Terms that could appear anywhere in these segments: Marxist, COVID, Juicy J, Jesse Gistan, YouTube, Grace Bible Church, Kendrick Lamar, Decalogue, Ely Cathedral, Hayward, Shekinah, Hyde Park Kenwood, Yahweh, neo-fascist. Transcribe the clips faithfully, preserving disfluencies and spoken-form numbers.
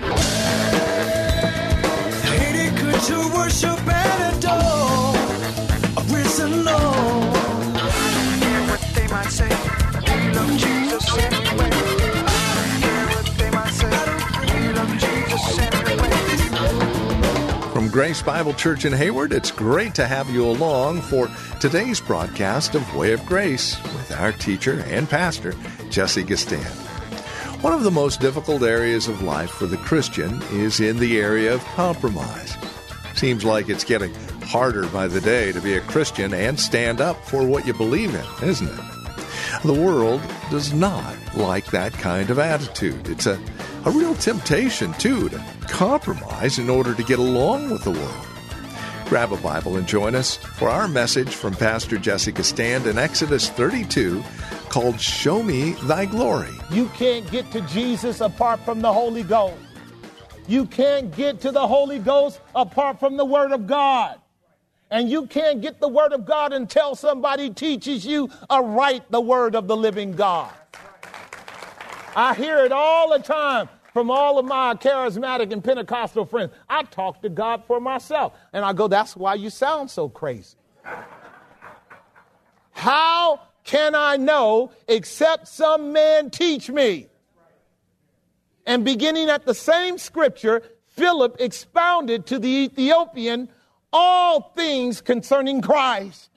Lady, could you worship and adore a risen Lord? I hear what they might say. We love Jesus anyway. I hear what they might say. We love Jesus anyway. From Grace Bible Church in Hayward, it's great to have you along for today's broadcast of Way of Grace with our teacher and pastor, Jesse Gistan. One of the most difficult areas of life for the Christian is in the area of compromise. Seems like it's getting harder by the day to be a Christian and stand up for what you believe in, isn't it? The world does not like that kind of attitude. It's a, a real temptation, too, to compromise in order to get along with the world. Grab a Bible and join us for our message from Pastor Jesse Gistan in Exodus thirty-two, called Show Me Thy Glory. You can't get to Jesus apart from the Holy Ghost. You can't get to the Holy Ghost apart from the Word of God. And you can't get the Word of God until somebody teaches you aright the Word of the living God. I hear it all the time from all of my charismatic and Pentecostal friends. I talk to God for myself. And I go, that's why you sound so crazy. How can I know except some man teach me? And beginning at the same scripture, Philip expounded to the Ethiopian all things concerning Christ.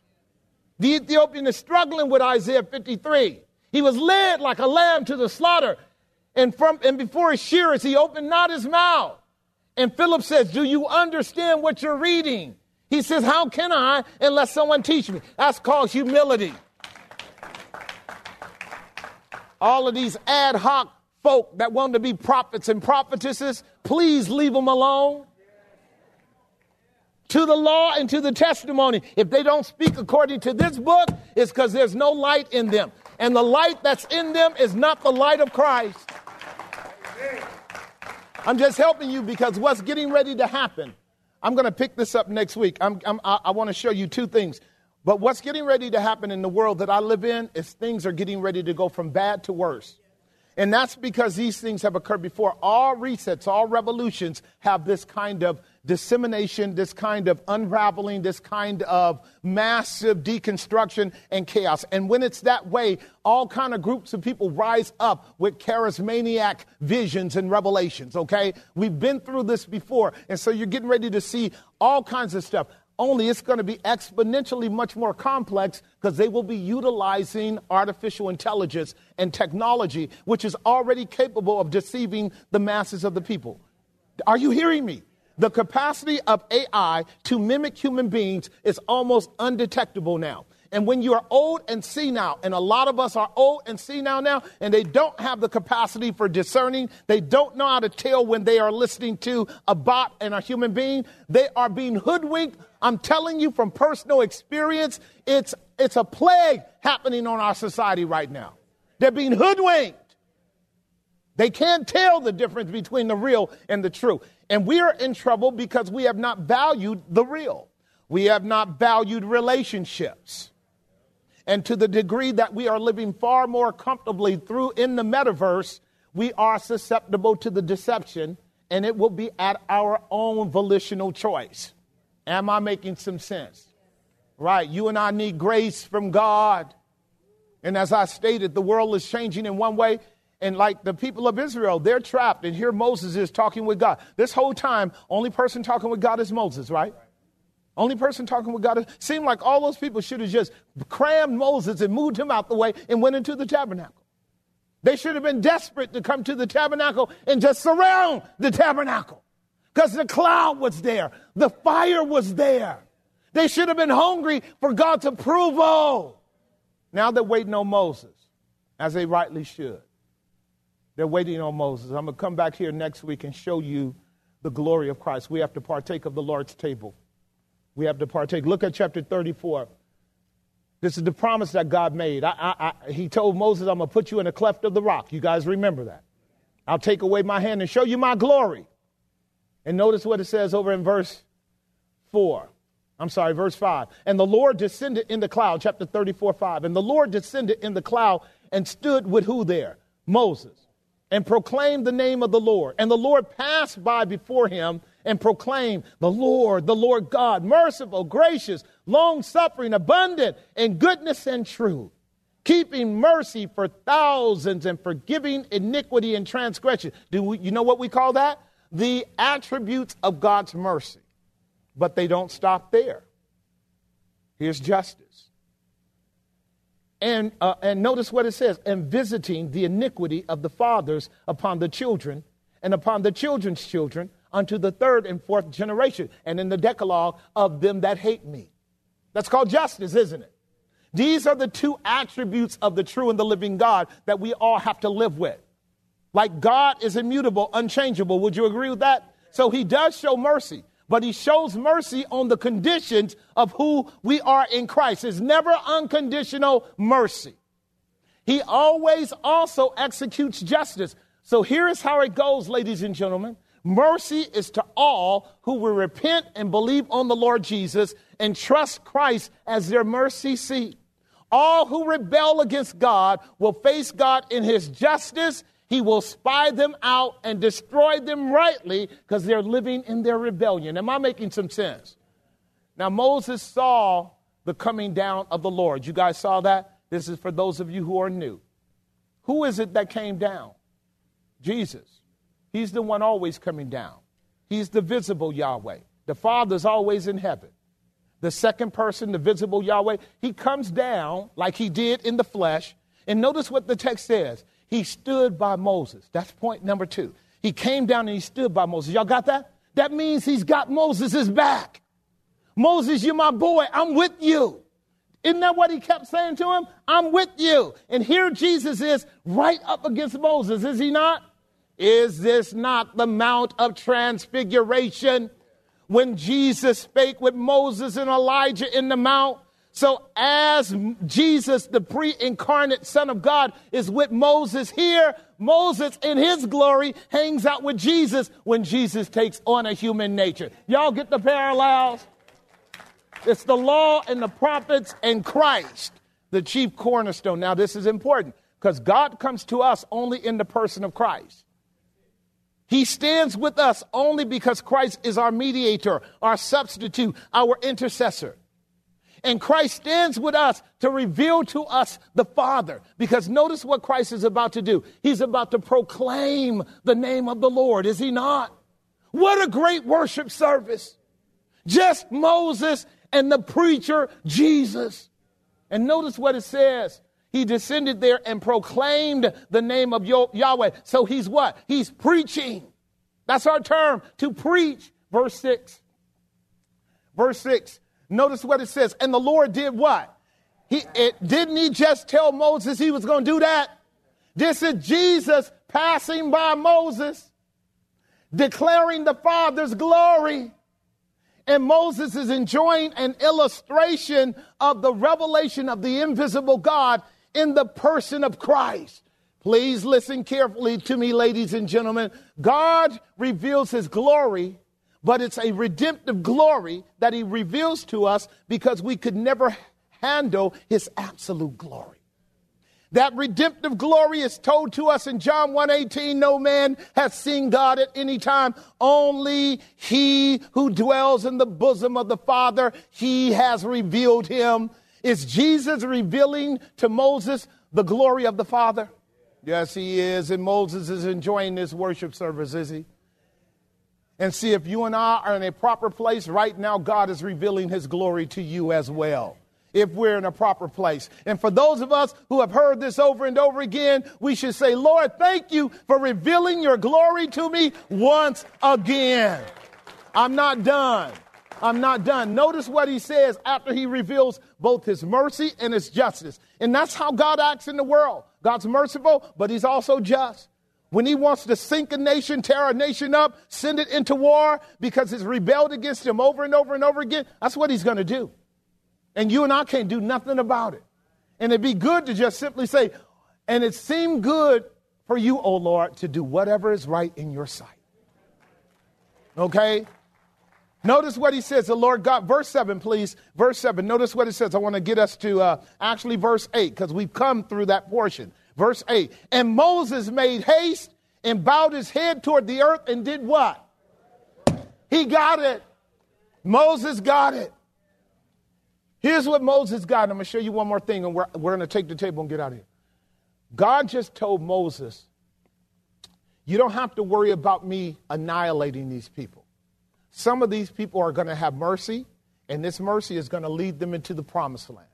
The Ethiopian is struggling with Isaiah fifty-three. He was led like a lamb to the slaughter, and from and before his shearers he opened not his mouth. And Philip says, do you understand what you're reading? He says, how can I unless someone teach me? That's called humility. All of these ad hoc folk that want to be prophets and prophetesses, please leave them alone. To the law and to the testimony. If they don't speak according to this book, it's because there's no light in them. And the light that's in them is not the light of Christ. I'm just helping you because what's getting ready to happen, I'm going to pick this up next week. I'm, I'm, I, I want to show you two things. But what's getting ready to happen in the world that I live in is things are getting ready to go from bad to worse. And that's because these things have occurred before. All resets, all revolutions have this kind of dissemination, this kind of unraveling, this kind of massive deconstruction and chaos. And when it's that way, all kind of groups of people rise up with charismaniac visions and revelations, okay? We've been through this before. And so you're getting ready to see all kinds of stuff. Only it's going to be exponentially much more complex because they will be utilizing artificial intelligence and technology, which is already capable of deceiving the masses of the people. Are you hearing me? The capacity of A I to mimic human beings is almost undetectable now. And when you are old and senile, and a lot of us are old and senile now, and they don't have the capacity for discerning, they don't know how to tell when they are listening to a bot and a human being, they are being hoodwinked. I'm telling you from personal experience, it's it's a plague happening on our society right now. They're being hoodwinked. They can't tell the difference between the real and the true. And we are in trouble because we have not valued the real. We have not valued relationships. And to the degree that we are living far more comfortably through in the metaverse, we are susceptible to the deception, and it will be at our own volitional choice. Am I making some sense? Right. You and I need grace from God. And as I stated, the world is changing in one way. And like the people of Israel, they're trapped. And here Moses is talking with God. This whole time, only person talking with God is Moses, right? Only person talking with God. Is, seemed like all those people should have just crammed Moses and moved him out the way and went into the tabernacle. They should have been desperate to come to the tabernacle and just surround the tabernacle because the cloud was there. The fire was there. They should have been hungry for God's approval. Now they're waiting on Moses, as they rightly should. They're waiting on Moses. I'm going to come back here next week and show you the glory of Christ. We have to partake of the Lord's table. We have to partake. Look at chapter thirty-four. This is the promise that God made. I, I, I, he told Moses, I'm going to put you in the cleft of the rock. You guys remember that. I'll take away my hand and show you my glory. And notice what it says over in verse four. I'm sorry, verse five. And the Lord descended in the cloud, chapter thirty-four, five. And the Lord descended in the cloud and stood with who there? Moses. And proclaimed the name of the Lord. And the Lord passed by before him and proclaimed, the Lord, the Lord God, merciful, gracious, long-suffering, abundant in goodness and truth, keeping mercy for thousands and forgiving iniquity and transgression. Do we, you know what we call that? The attributes of God's mercy. But they don't stop there. Here's justice. And, uh, and notice what it says, and visiting the iniquity of the fathers upon the children and upon the children's children unto the third and fourth generation, and in the Decalogue of them that hate me. That's called justice, isn't it? These are the two attributes of the true and the living God that we all have to live with. Like God is immutable, unchangeable. Would you agree with that? So he does show mercy, but he shows mercy on the conditions of who we are in Christ. It's never unconditional mercy. He always also executes justice. So here is how it goes, ladies and gentlemen. Mercy is to all who will repent and believe on the Lord Jesus and trust Christ as their mercy seat. All who rebel against God will face God in his justice. He will spy them out and destroy them rightly because they're living in their rebellion. Am I making some sense? Now, Moses saw the coming down of the Lord. You guys saw that? This is for those of you who are new. Who is it that came down? Jesus. He's the one always coming down. He's the visible Yahweh. The Father's always in heaven. The second person, the visible Yahweh, he comes down like he did in the flesh. And notice what the text says. He stood by Moses. That's point number two. He came down and he stood by Moses. Y'all got that? That means he's got Moses' back. Moses, you're my boy. I'm with you. Isn't that what he kept saying to him? I'm with you. And here Jesus is right up against Moses, is he not? Is this not the Mount of Transfiguration when Jesus spake with Moses and Elijah in the mount? So as Jesus, the pre-incarnate Son of God, is with Moses here, Moses in his glory hangs out with Jesus when Jesus takes on a human nature. Y'all get the parallels? It's the law and the prophets and Christ, the chief cornerstone. Now this is important because God comes to us only in the person of Christ. He stands with us only because Christ is our mediator, our substitute, our intercessor. And Christ stands with us to reveal to us the Father. Because notice what Christ is about to do. He's about to proclaim the name of the Lord, is he not? What a great worship service. Just Moses and the preacher, Jesus. And notice what it says. He descended there and proclaimed the name of Yahweh. So he's what? He's preaching. That's our term, to preach. Verse six. Verse six. Notice what it says. And the Lord did what? He it, didn't he just tell Moses he was going to do that? This is Jesus passing by Moses, declaring the Father's glory. And Moses is enjoying an illustration of the revelation of the invisible God in the person of Christ. Please listen carefully to me, ladies and gentlemen. God reveals his glory, but it's a redemptive glory that he reveals to us because we could never handle his absolute glory. That redemptive glory is told to us in John one eighteen. No man has seen God at any time. Only he who dwells in the bosom of the Father, he has revealed him. Is Jesus revealing to Moses the glory of the Father? Yes, he is. And Moses is enjoying this worship service, is he? And see, if you and I are in a proper place right now, God is revealing his glory to you as well. If we're in a proper place. And for those of us who have heard this over and over again, we should say, Lord, thank you for revealing your glory to me once again. I'm not done. I'm not done. Notice what he says after he reveals both his mercy and his justice. And that's how God acts in the world. God's merciful, but he's also just. When he wants to sink a nation, tear a nation up, send it into war because it's rebelled against him over and over and over again, that's what he's going to do. And you and I can't do nothing about it. And it'd be good to just simply say, and it seemed good for you, O Lord, to do whatever is right in your sight. Okay? Notice what he says, the Lord God, verse seven, please, verse seven. Notice what it says. I want to get us to uh, actually verse eight, because we've come through that portion. Verse eight, and Moses made haste and bowed his head toward the earth and did what? He got it. Moses got it. Here's what Moses got. And I'm going to show you one more thing, and we're, we're going to take the table and get out of here. God just told Moses, you don't have to worry about me annihilating these people. Some of these people are going to have mercy, and this mercy is going to lead them into the promised land.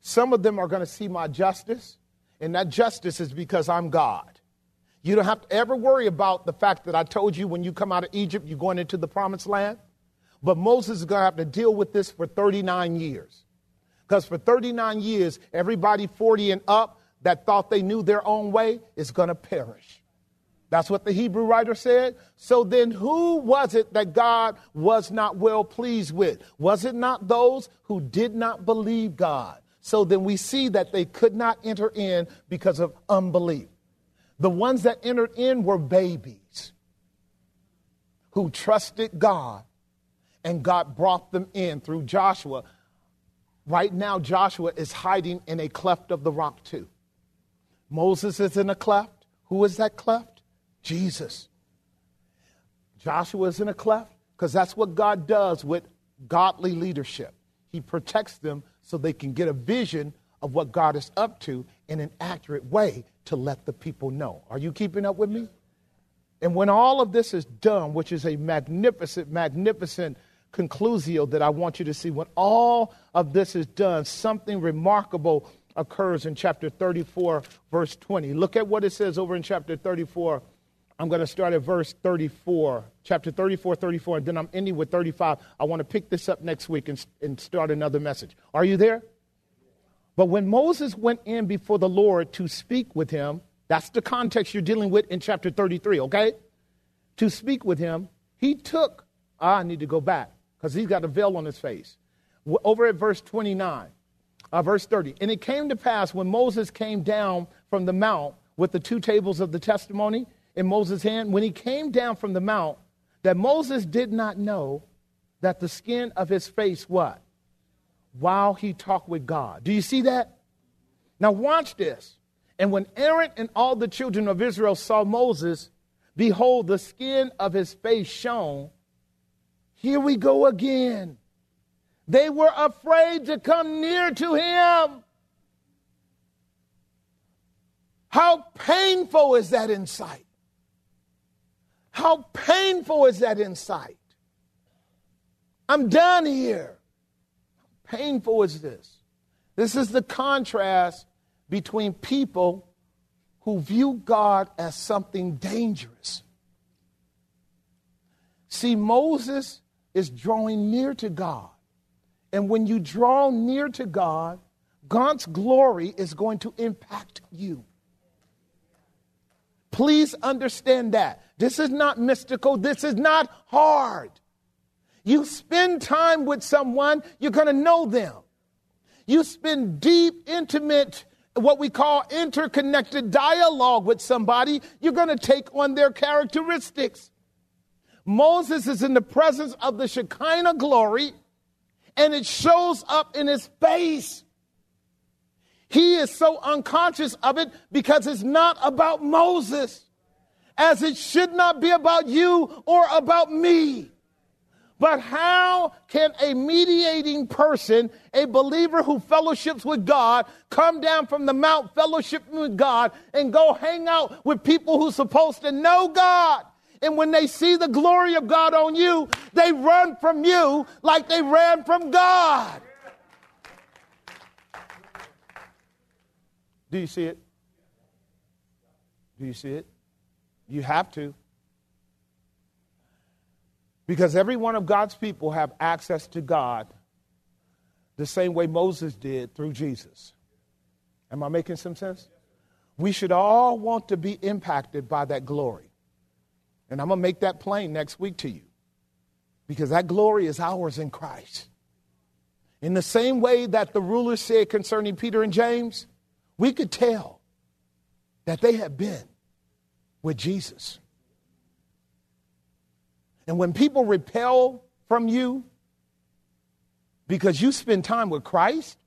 Some of them are going to see my justice, and that justice is because I'm God. You don't have to ever worry about the fact that I told you when you come out of Egypt, you're going into the promised land. But Moses is going to have to deal with this for thirty-nine years. Because for thirty-nine years, everybody forty and up that thought they knew their own way is going to perish. That's what the Hebrew writer said. So then who was it that God was not well pleased with? Was it not those who did not believe God? So then we see that they could not enter in because of unbelief. The ones that entered in were babies who trusted God, and God brought them in through Joshua. Right now, Joshua is hiding in a cleft of the rock too. Moses is in a cleft. Who is that cleft? Jesus. Joshua is in a cleft because that's what God does with godly leadership. He protects them so they can get a vision of what God is up to in an accurate way to let the people know. Are you keeping up with me? And when all of this is done, which is a magnificent, magnificent conclusio that I want you to see, when all of this is done, something remarkable occurs in chapter thirty-four, verse twenty. Look at what it says over in chapter thirty-four. I'm going to start at verse thirty-four, chapter thirty-four, thirty-four, and then I'm ending with thirty-five. I want to pick this up next week and, and start another message. Are you there? But when Moses went in before the Lord to speak with him, that's the context you're dealing with in chapter thirty-three, okay? To speak with him, he took, ah, I need to go back because he's got a veil on his face. Over at verse twenty-nine, uh, verse thirty. And it came to pass when Moses came down from the mount with the two tables of the testimony in Moses' hand, when he came down from the mount, that Moses did not know that the skin of his face, what? While he talked with God. Do you see that? Now watch this. And when Aaron and all the children of Israel saw Moses, behold, the skin of his face shone. Here we go again. They were afraid to come near to him. How painful is that insight? How painful is that insight? I'm done here. How painful is this? This is the contrast between people who view God as something dangerous. See, Moses is drawing near to God. And when you draw near to God, God's glory is going to impact you. Please understand that. This is not mystical. This is not hard. You spend time with someone, you're going to know them. You spend deep, intimate, what we call interconnected dialogue with somebody, you're going to take on their characteristics. Moses is in the presence of the Shekinah glory, and it shows up in his face. He is so unconscious of it because it's not about Moses, as it should not be about you or about me. But how can a mediating person, a believer who fellowships with God, come down from the mount, fellowship with God, and go hang out with people who are supposed to know God? And when they see the glory of God on you, they run from you like they ran from God. Do you see it? Do you see it? You have to. Because every one of God's people have access to God the same way Moses did through Jesus. Am I making some sense? We should all want to be impacted by that glory. And I'm going to make that plain next week to you, because that glory is ours in Christ. In the same way that the rulers said concerning Peter and James, we could tell that they had been with Jesus. And when people repel from you because you spend time with Christ,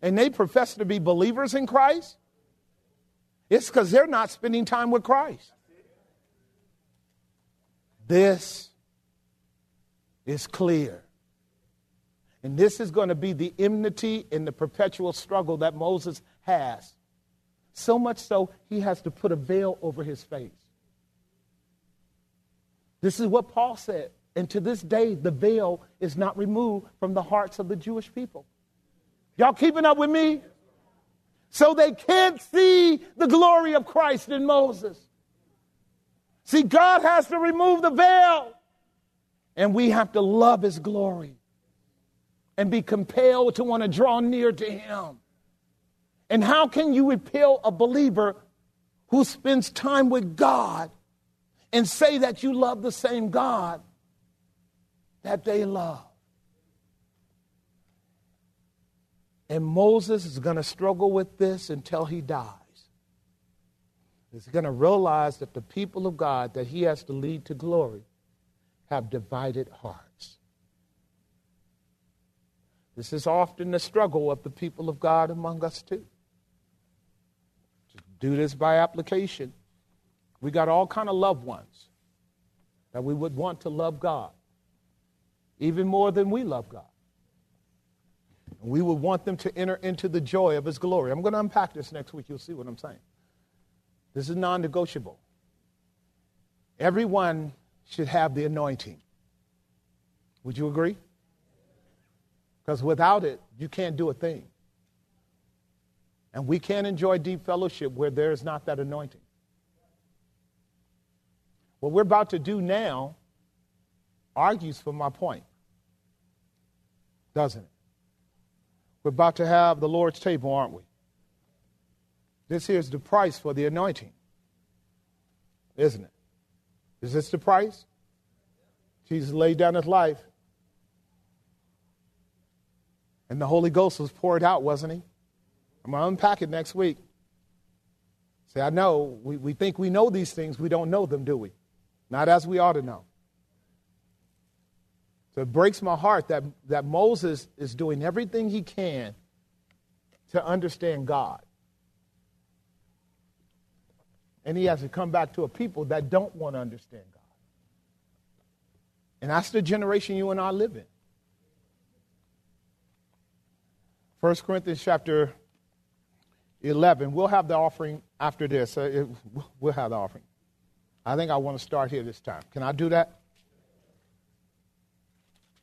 and they profess to be believers in Christ, it's because they're not spending time with Christ. This is clear. And this is going to be the enmity and the perpetual struggle that Moses has. So much so, he has to put a veil over his face. This is what Paul said. And to this day, the veil is not removed from the hearts of the Jewish people. Y'all keeping up with me? So they can't see the glory of Christ in Moses. See, God has to remove the veil. And we have to love his glory and be compelled to want to draw near to him. And how can you repel a believer who spends time with God and say that you love the same God that they love? And Moses is going to struggle with this until he dies. He's going to realize that the people of God that he has to lead to glory have divided hearts. This is often the struggle of the people of God among us too. To do this by application, we got all kind of loved ones that we would want to love God even more than we love God. We would want them to enter into the joy of his glory. I'm going to unpack this next week. You'll see what I'm saying. This is non-negotiable. Everyone should have the anointing. Would you agree? Because without it, you can't do a thing. And we can't enjoy deep fellowship where there is not that anointing. What we're about to do now argues for my point, doesn't it? We're about to have the Lord's table, aren't we? This here's the price for the anointing, isn't it? Is this the price? Jesus laid down his life. And the Holy Ghost was poured out, wasn't he? I'm going to unpack it next week. See, I know, we, we think we know these things. We don't know them, do we? Not as we ought to know. So it breaks my heart that, that Moses is doing everything he can to understand God. And he has to come back to a people that don't want to understand God. And that's the generation you and I live in. First Corinthians chapter eleven. We'll have the offering after this. We'll have the offering. I think I want to start here this time. Can I do that?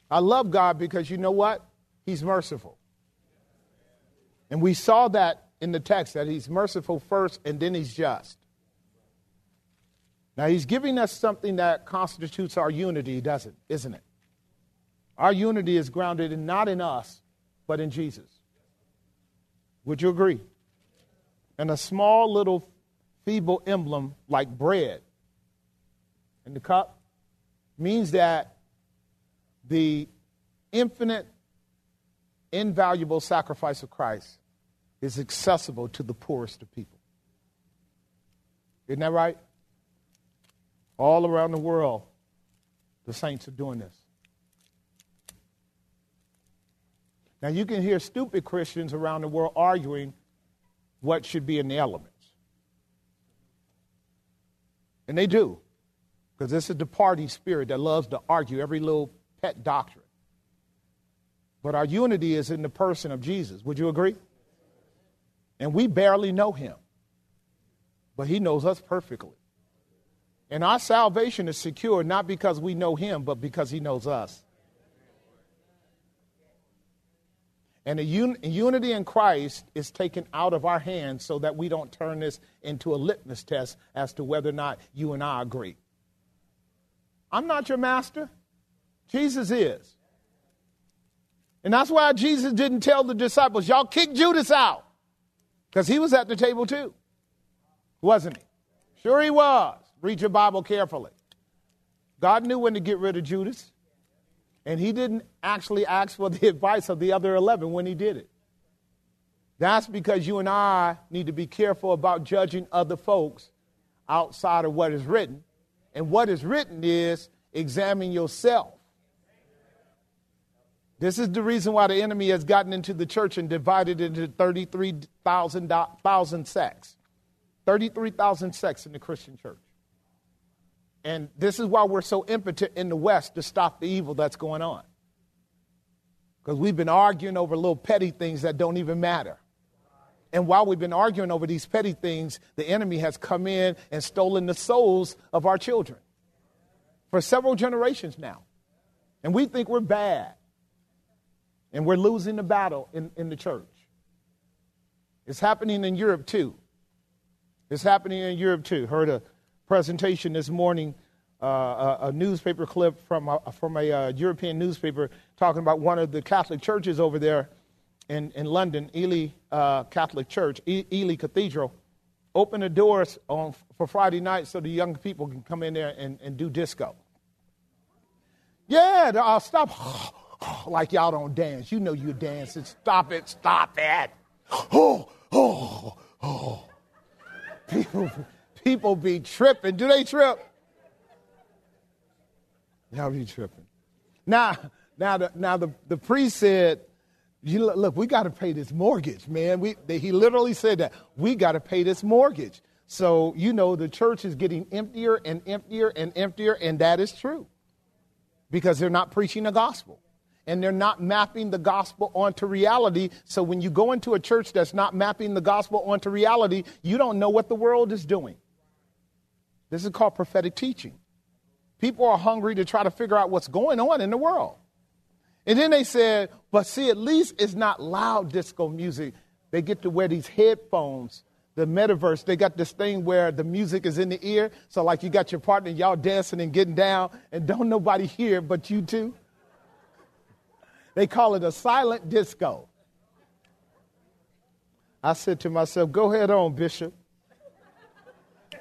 I love God because you know what? He's merciful. And we saw that in the text, that he's merciful first and then he's just. Now, he's giving us something that constitutes our unity, doesn't it? Isn't it? Our unity is grounded in, not in us, but in Jesus. Would you agree? And a small little feeble emblem like bread in the cup means that the infinite, invaluable sacrifice of Christ is accessible to the poorest of people. Isn't that right? All around the world, the saints are doing this. Now, you can hear stupid Christians around the world arguing what should be in the elements. And they do, because this is the party spirit that loves to argue every little pet doctrine. But our unity is in the person of Jesus. Would you agree? And we barely know him, but he knows us perfectly. And our salvation is secure not because we know him, but because he knows us. And a un- unity in Christ is taken out of our hands so that we don't turn this into a litmus test as to whether or not you and I agree. I'm not your master. Jesus is. And that's why Jesus didn't tell the disciples, y'all kick Judas out. Because he was at the table too, wasn't he? Sure he was. Read your Bible carefully. God knew when to get rid of Judas, and he didn't actually ask for the advice of the other eleven when he did it. That's because you and I need to be careful about judging other folks outside of what is written. And what is written is examine yourself. This is the reason why the enemy has gotten into the church and divided into thirty-three thousand sects. thirty-three thousand sects in the Christian church. And this is why we're so impotent in the West to stop the evil that's going on. Because we've been arguing over little petty things that don't even matter. And while we've been arguing over these petty things, the enemy has come in and stolen the souls of our children for several generations now. And we think we're bad. And we're losing the battle in, in the church. It's happening in Europe too. It's happening in Europe too. Heard a presentation this morning, uh, a, a newspaper clip from a, from a uh, European newspaper talking about one of the Catholic churches over there in, in London, Ely uh, Catholic Church, e- Ely Cathedral, opened the doors on for Friday night so the young people can come in there and, and do disco. Yeah, I'll stop. Like y'all don't dance. You know you dance. It's stop it, stop it. Oh, oh, oh. People, people be tripping. Do they trip? Y'all be tripping. Now, now, the, now the, the priest said, "You look, look we got to pay this mortgage, man." We, they, he literally said that. We got to pay this mortgage. So, you know, the church is getting emptier and emptier and emptier, and that is true because they're not preaching the gospel. And they're not mapping the gospel onto reality. So when you go into a church that's not mapping the gospel onto reality, you don't know what the world is doing. This is called prophetic teaching. People are hungry to try to figure out what's going on in the world. And then they said, but see, at least it's not loud disco music. They get to wear these headphones, the metaverse. They got this thing where the music is in the ear. So like you got your partner, y'all dancing and getting down, and don't nobody hear but you two. They call it a silent disco. I said to myself, "Go ahead on, Bishop."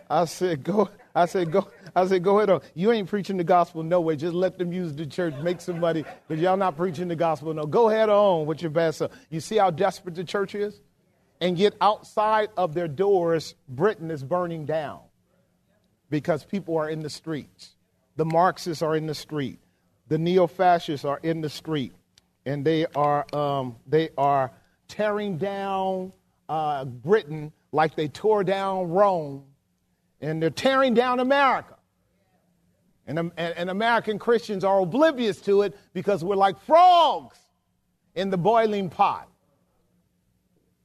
I said, "Go." I said, "Go." I said, "Go ahead on. You ain't preaching the gospel no way. Just let them use the church, make some money, but y'all not preaching the gospel no. Go ahead on with your bad self. You see how desperate the church is, and yet outside of their doors, Britain is burning down because people are in the streets. The Marxists are in the street. The neo-fascists are in the street." And they are um, they are tearing down uh, Britain like they tore down Rome, and they're tearing down America. And, um, and, and American Christians are oblivious to it because we're like frogs in the boiling pot.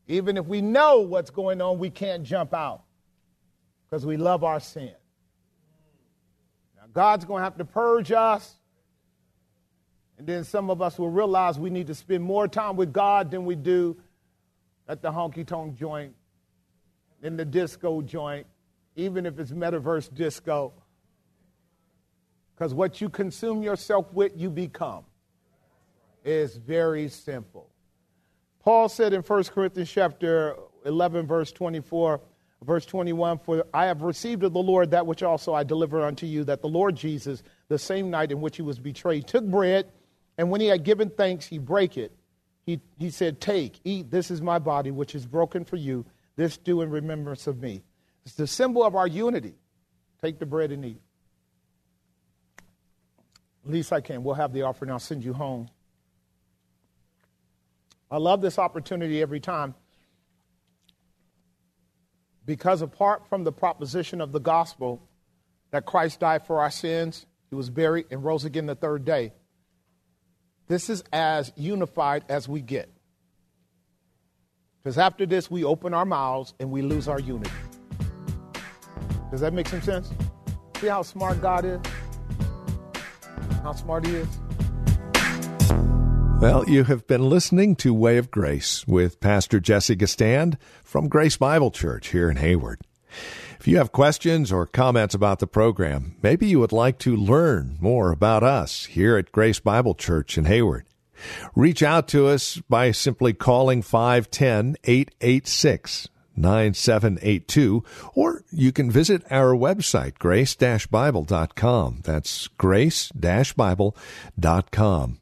Even if we know what's going on, we can't jump out because we love our sin. Now God's going to have to purge us. And then some of us will realize we need to spend more time with God than we do at the honky-tonk joint, in the disco joint, even if it's metaverse disco. Because what you consume yourself with, you become. It's very simple. Paul said in First Corinthians chapter eleven, verse twenty-four, verse twenty-one, "For I have received of the Lord that which also I delivered unto you, that the Lord Jesus, the same night in which he was betrayed, took bread, and when he had given thanks, he brake it. He, he said, 'Take, eat, this is my body, which is broken for you. This do in remembrance of me.'" It's the symbol of our unity. Take the bread and eat. At least I can. We'll have the offering. I'll send you home. I love this opportunity every time because apart from the proposition of the gospel that Christ died for our sins, he was buried and rose again the third day, this is as unified as we get. Because after this, we open our mouths and we lose our unity. Does that make some sense? See how smart God is? How smart he is? Well, you have been listening to Way of Grace with Pastor Jesse Gistan from Grace Bible Church here in Hayward. If you have questions or comments about the program, maybe you would like to learn more about us here at Grace Bible Church in Hayward. Reach out to us by simply calling five one zero, eight eight six, nine seven eight two, or you can visit our website, grace dash bible dot com. That's grace dash bible dot com.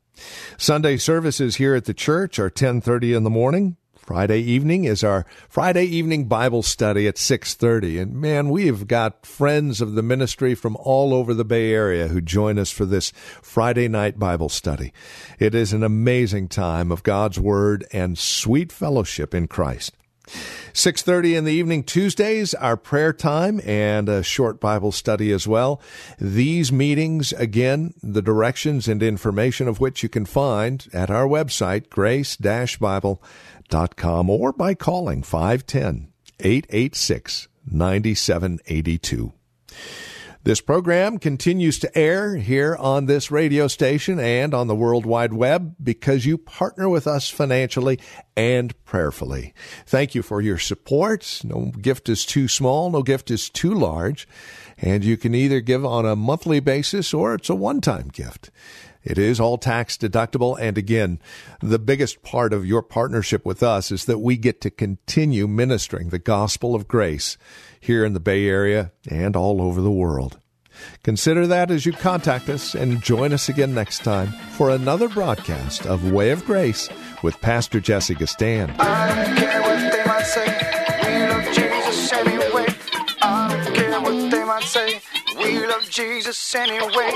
Sunday services here at the church are ten thirty in the morning. Friday evening is our Friday evening Bible study at six thirty. And man, we've got friends of the ministry from all over the Bay Area who join us for this Friday night Bible study. It is an amazing time of God's Word and sweet fellowship in Christ. six thirty in the evening Tuesdays, our prayer time and a short Bible study as well. These meetings, again, the directions and information of which you can find at our website, grace dash bible dot com, or by calling five one zero, eight eight six, nine seven eight two. This program continues to air here on this radio station and on the World Wide Web because you partner with us financially and prayerfully. Thank you for your support. No gift is too small, no gift is too large, and you can either give on a monthly basis or it's a one-time gift. It is all tax deductible, and again, the biggest part of your partnership with us is that we get to continue ministering the gospel of grace here in the Bay Area and all over the world. Consider that as you contact us, and join us again next time for another broadcast of Way of Grace with Pastor Jesse Gistan. I don't care what they might say, we love Jesus anyway. I don't care what they might say, we love Jesus anyway.